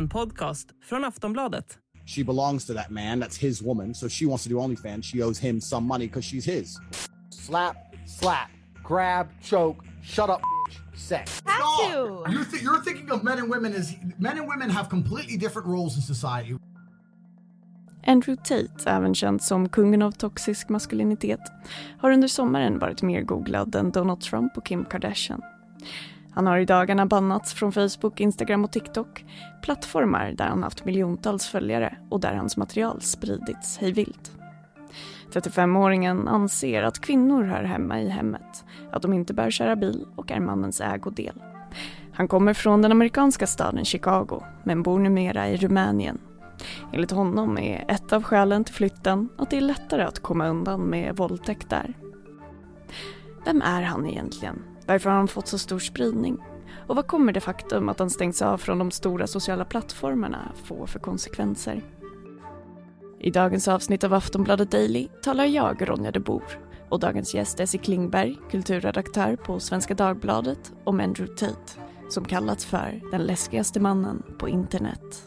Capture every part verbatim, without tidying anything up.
en podcast från Aftonbladet. She belongs to that man, that's his woman, so she wants to do OnlyFans, she owes him some money because she's his. Slap, slap, grab, choke, shut up, sex. No, you're, th- you're thinking of men and women as men and women have completely different roles in society. Andrew Tate, även känd som kungen av toxisk maskulinitet, har under sommaren varit mer googlad än Donald Trump och Kim Kardashian. Han har i dagarna bannats från Facebook, Instagram och TikTok, plattformar där han haft miljontals följare och där hans material spridits hejvilt. trettiofemåringen anser att kvinnor hör hemma i hemmet, att de inte bör köra bil och är mannens ägodel. Han kommer från den amerikanska staden Chicago, men bor numera i Rumänien. Enligt honom är ett av skälen till flytten att det är lättare att komma undan med våldtäkt där. Vem är han egentligen? Varför har han fått så stor spridning? Och vad kommer det faktum att han stängs av från de stora sociala plattformarna få för konsekvenser? I dagens avsnitt av Aftonbladet Daily talar jag, Ronja de Boer, och dagens gäst Essie Klingberg, kulturredaktör på Svenska Dagbladet, om Andrew Tate, som kallats för den läskigaste mannen på internet.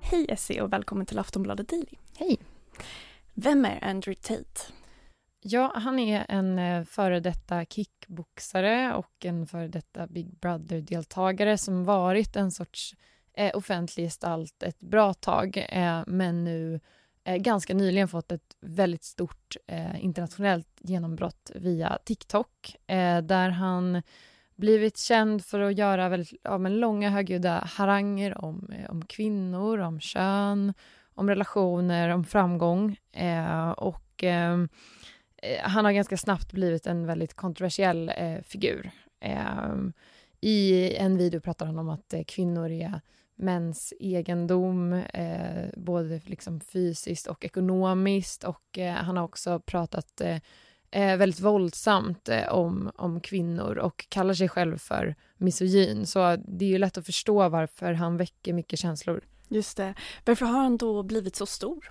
Hej Essie och välkommen till Aftonbladet Daily. Hej. Vem är Andrew Tate? Ja, han är en före detta kickboxare och en före detta Big Brother-deltagare som varit en sorts eh, offentlig gestalt ett bra tag, eh, men nu eh, ganska nyligen fått ett väldigt stort eh, internationellt genombrott via TikTok, eh, där han blivit känd för att göra väldigt, ja, men långa högljudda haranger om, eh, om kvinnor, om kön, om relationer, om framgång eh, och eh, han har ganska snabbt blivit en väldigt kontroversiell eh, figur. Eh, I en video pratar han om att eh, kvinnor är mäns egendom, eh, både liksom fysiskt och ekonomiskt. Och eh, han har också pratat eh, väldigt våldsamt eh, om, om kvinnor och kallar sig själv för misogyn. Så det är ju lätt att förstå varför han väcker mycket känslor. Just det. Varför har han då blivit så stor?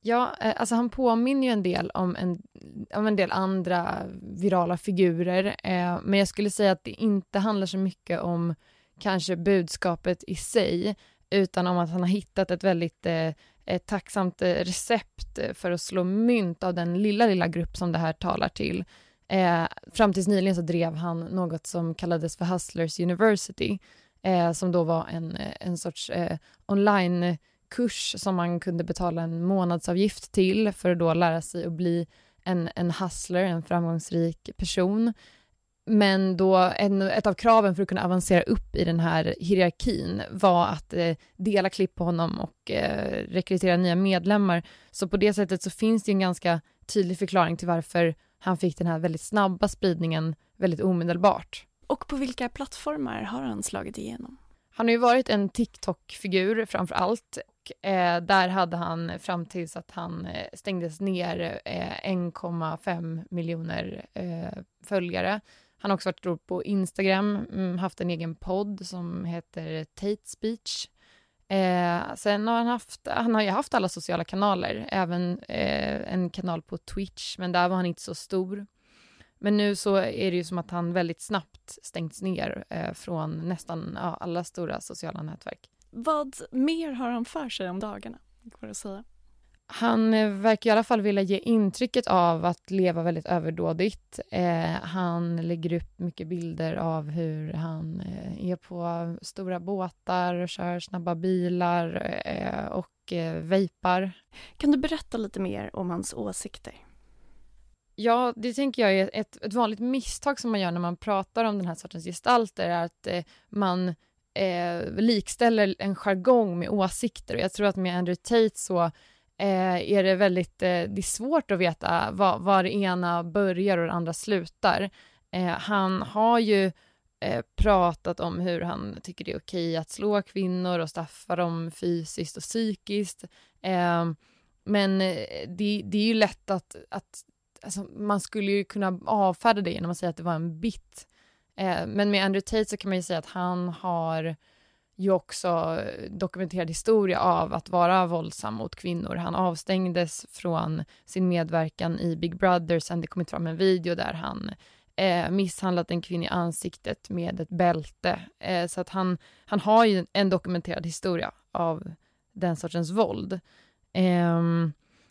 Ja, alltså han påminner ju en del om en, om en del andra virala figurer. Eh, men jag skulle säga att det inte handlar så mycket om kanske budskapet i sig, utan om att han har hittat ett väldigt eh, tacksamt recept för att slå mynt av den lilla, lilla grupp som det här talar till. Eh, fram tills nyligen så drev han något som kallades för Hustlers University, eh, som då var en, en sorts eh, online kurs som man kunde betala en månadsavgift till för att då lära sig att bli en, en hustler, en framgångsrik person. Men då en, ett av kraven för att kunna avancera upp i den här hierarkin var att eh, dela klipp på honom och eh, rekrytera nya medlemmar. Så på det sättet så finns det en ganska tydlig förklaring till varför han fick den här väldigt snabba spridningen väldigt omedelbart. Och på vilka plattformar har han slagit igenom? Han har ju varit en TikTok-figur framför allt. Eh, där hade han fram tills att han eh, stängdes ner eh, en komma fem miljoner eh, följare. Han har också varit stor på Instagram, mm, haft en egen podd som heter Tate Speech. Eh, sen har han haft, han har ju haft alla sociala kanaler, även eh, en kanal på Twitch, men där var han inte så stor. Men nu så är det ju som att han väldigt snabbt stängts ner eh, från nästan ja, alla stora sociala nätverk. Vad mer har han för sig om dagarna, kan jag säga? Han verkar i alla fall vilja ge intrycket av att leva väldigt överdådigt. Eh, han lägger upp mycket bilder av hur han eh, är på stora båtar och kör snabba bilar eh, och eh, vejpar. Kan du berätta lite mer om hans åsikter? Ja, det tänker jag är ett, ett vanligt misstag som man gör när man pratar om den här sortens gestalter är att eh, man eh, likställer en jargong med åsikter. Och jag tror att med Andrew Tate så eh, är det väldigt eh, det är svårt att veta vad, vad det ena börjar och det andra slutar. Eh, han har ju eh, pratat om hur han tycker det är okej att slå kvinnor och straffa dem fysiskt och psykiskt. Eh, men det, det är ju lätt att, att alltså, man skulle ju kunna avfärda det genom att säga att det var en bit. Eh, men med Andrew Tate så kan man ju säga att han har ju också dokumenterad historia av att vara våldsam mot kvinnor. Han avstängdes från sin medverkan i Big Brother sen det kommit fram en video där han eh, misshandlat en kvinna i ansiktet med ett bälte. Eh, så att han, han har ju en, en dokumenterad historia av den sortens våld. Eh,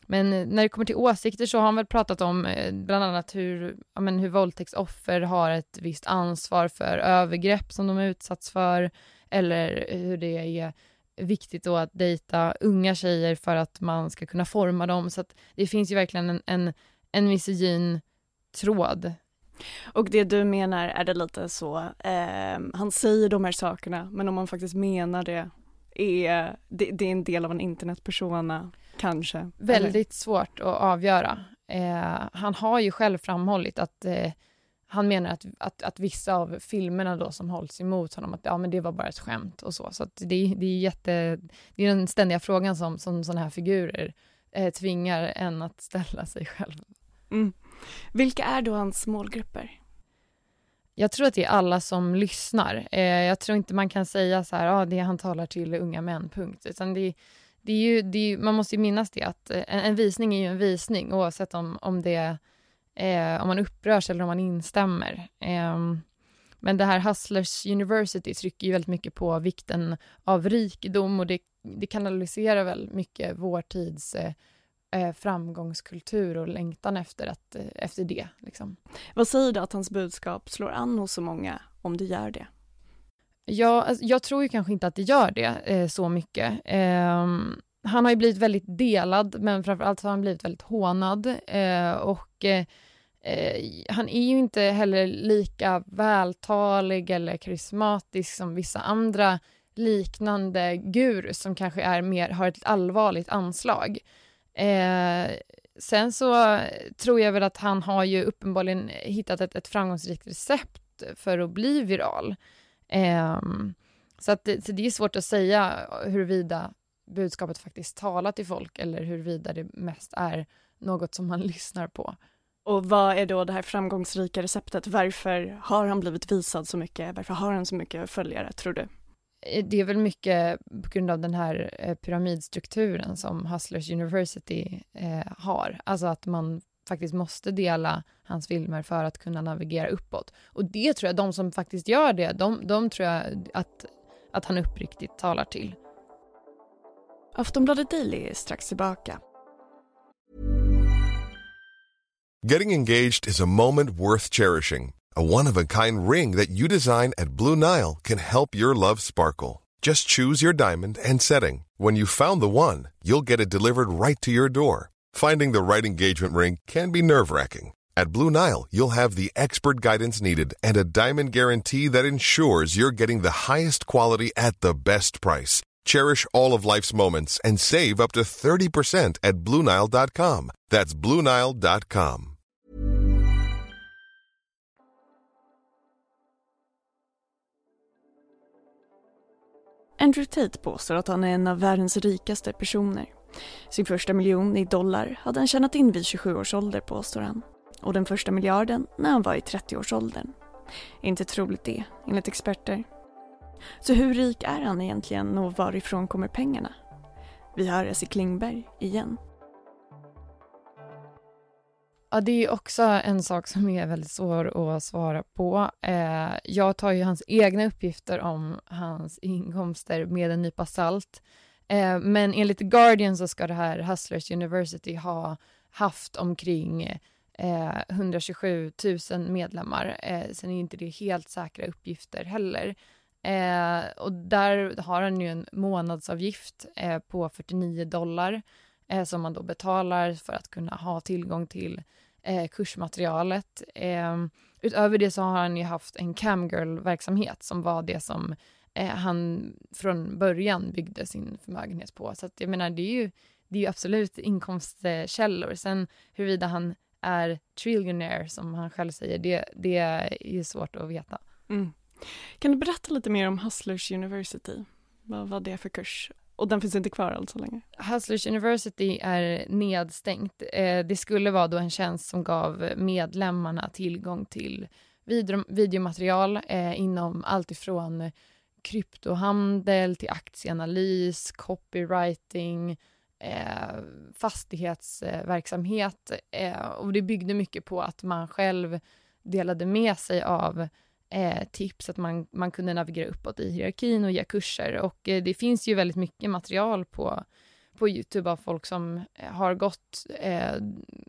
men när det kommer till åsikter så har han väl pratat om eh, bland annat hur, ja, men hur våldtäktsoffer har ett visst ansvar för övergrepp som de är utsatts för. Eller hur det är viktigt då att dejta unga tjejer för att man ska kunna forma dem. Så att det finns ju verkligen en, en, en misogyn tråd. Och det du menar är det lite så, eh, han säger de här sakerna, men om man faktiskt menar det, är det, det är en del av en internetpersona kanske? Väldigt eller? Svårt att avgöra. Eh, han har ju själv framhållit att eh, han menar att, att, att vissa av filmerna då som hålls emot honom, att ja, men det var bara ett skämt och så. Så att det, det är jätte, det är den ständiga frågan som, som sådana här figurer eh, tvingar en att ställa sig själv. Mm. Vilka är då hans målgrupper? Jag tror att det är alla som lyssnar. Eh, jag tror inte man kan säga så här, ah, det han talar till unga män, punkt. Utan det, det är ju, det är, man måste ju minnas det, att en, en visning är ju en visning, oavsett om, om det är Eh, om man upprörs eller om man instämmer. Eh, men det här Hustlers University trycker ju väldigt mycket på vikten av rikedom, och det, det kanaliserar väl mycket vår tids eh, framgångskultur och längtan efter, att, eh, efter det. Liksom. Vad säger du att hans budskap slår an hos så många, om det gör det? Ja, jag tror ju kanske inte att det gör det eh, så mycket. Eh, Han har ju blivit väldigt delad, men framförallt har han blivit väldigt hånad. Eh, och eh, han är ju inte heller lika vältalig eller karismatisk som vissa andra liknande gurus som kanske är mer, har ett allvarligt anslag. Eh, sen så tror jag väl att han har ju uppenbarligen hittat ett, ett framgångsrikt recept för att bli viral. Eh, så, att det, så det är svårt att säga huruvida budskapet faktiskt talar till folk eller huruvida det mest är något som man lyssnar på. Och vad är då det här framgångsrika receptet? Varför har han blivit visad så mycket? Varför har han så mycket följare, tror du? Det är väl mycket på grund av den här pyramidstrukturen som Hustlers University eh, har. Alltså att man faktiskt måste dela hans filmer för att kunna navigera uppåt. Och det tror jag, de som faktiskt gör det, de, de tror jag att, att han uppriktigt talar till. Aftonbladet Daily är strax tillbaka. Getting engaged is a moment worth cherishing. A one-of-a-kind ring that you design at Blue Nile can help your love sparkle. Just choose your diamond and setting. When you've found the one, you'll get it delivered right to your door. Finding the right engagement ring can be nerve-wracking. At Blue Nile, you'll have the expert guidance needed and a diamond guarantee that ensures you're getting the highest quality at the best price. Cherish all of life's moments and save up to thirty percent at blue nile dot com. That's blue nile dot com. Andrew Tate påstår att han är en av världens rikaste personer. Sin första miljon i dollar hade han tjänat in vid tjugosju års ålder, påstår han. Och den första miljarden när han var i trettio års åldern. Inte troligt det, enligt experter. Så hur rik är han egentligen och varifrån kommer pengarna? Vi hör Essie Klingberg igen. Ja, det är också en sak som är väldigt svår att svara på. Eh, jag tar ju hans egna uppgifter om hans inkomster med en nypa salt. Eh, men enligt Guardian så ska det här Hustlers University ha haft omkring eh, hundratjugosjutusen medlemmar. Eh, sen är inte det helt säkra uppgifter heller. Eh, och där har han ju en månadsavgift eh, på fyrtionio dollar eh, som man då betalar för att kunna ha tillgång till eh, kursmaterialet. Eh, utöver det så har han ju haft en camgirl-verksamhet som var det som eh, han från början byggde sin förmögenhet på. Så att, jag menar, det är ju, det är ju absolut inkomstkällor. Sen huruvida han är trillionaire, som han själv säger, det, det är ju svårt att veta. Mm. Kan du berätta lite mer om Hustlers University? Vad var det för kurs? Och den finns inte kvar alls så länge. Hustlers University är nedstängt. Det skulle vara då en tjänst som gav medlemmarna tillgång till videomaterial inom allt ifrån kryptohandel till aktieanalys, copywriting, fastighetsverksamhet. Och det byggde mycket på att man själv delade med sig av eh, tips att man, man kunde navigera uppåt i hierarkin och ge kurser. Och eh, det finns ju väldigt mycket material på, på YouTube av folk som har gått eh,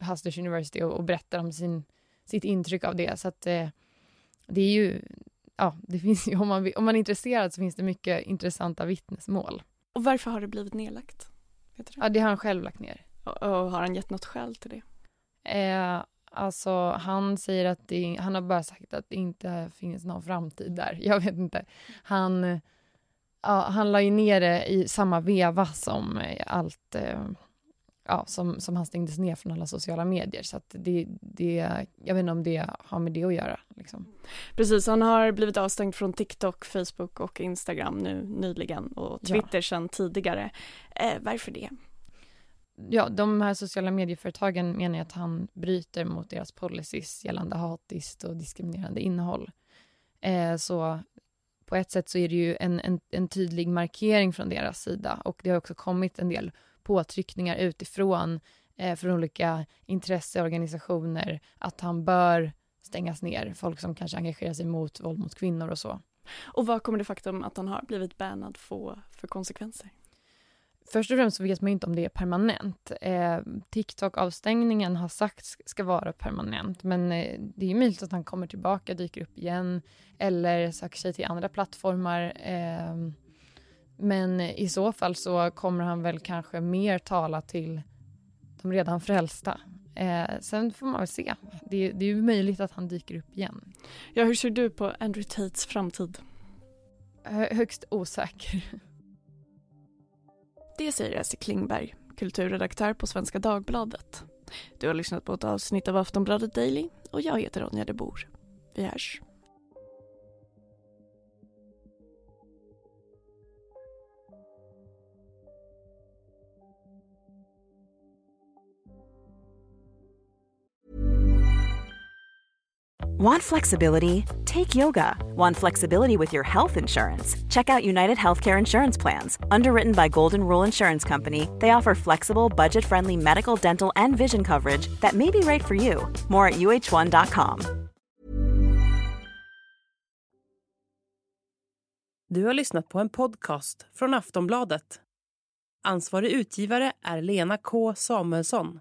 Hustlers University och, och berättar om sin, sitt intryck av det. Så att eh, det är ju... Ja, det finns ju, om man, om man är intresserad så finns det mycket intressanta vittnesmål. Och varför har det blivit nedlagt? Vet du? Ja, det har han själv lagt ner. Och, och har han gett något skäl till det? Eh, alltså, han säger att det, han har bara sagt att det inte finns någon framtid där. Jag vet inte. Han, ja, han la ju ner det i samma veva som allt... Eh, ja, som, som han stängdes ner från alla sociala medier. Så att det, det, jag vet inte om det har med det att göra. Liksom. Precis, han har blivit avstängd från TikTok, Facebook och Instagram nu nyligen. Och Twitter ja. sedan tidigare. Eh, varför det? Ja, de här sociala medieföretagen menar att han bryter mot deras policies gällande hatiskt och diskriminerande innehåll. Eh, så på ett sätt så är det ju en, en, en tydlig markering från deras sida. Och det har också kommit en del påtryckningar utifrån eh, från olika intresseorganisationer att han bör stängas ner. Folk som kanske engagerar sig mot våld mot kvinnor och så. Och vad kommer det faktum att han har blivit bannad få för konsekvenser? Först och främst så vet man ju inte om det är permanent. Eh, TikTok-avstängningen har sagt ska vara permanent, men eh, det är möjligt att han kommer tillbaka, dyker upp igen eller söker sig till andra plattformar. Eh, Men i så fall så kommer han väl kanske mer tala till de redan frälsta. Eh, sen får man väl se. Det, det är ju möjligt att han dyker upp igen. Ja, hur ser du på Andrew Tates framtid? H- högst osäker. Det säger Essie Klingberg, kulturredaktör på Svenska Dagbladet. Du har lyssnat på ett avsnitt av Aftonbladet Daily och jag heter Ronja de Boer. Vi hörs. Want flexibility? Take yoga. Want flexibility with your health insurance? Check out United Healthcare Insurance Plans. Underwritten by Golden Rule Insurance Company, they offer flexible, budget-friendly medical, dental, and vision coverage that may be right for you. More at u h one dot com. Du har lyssnat på en podcast från Aftonbladet. Ansvarig utgivare är Lena K. Samuelsson.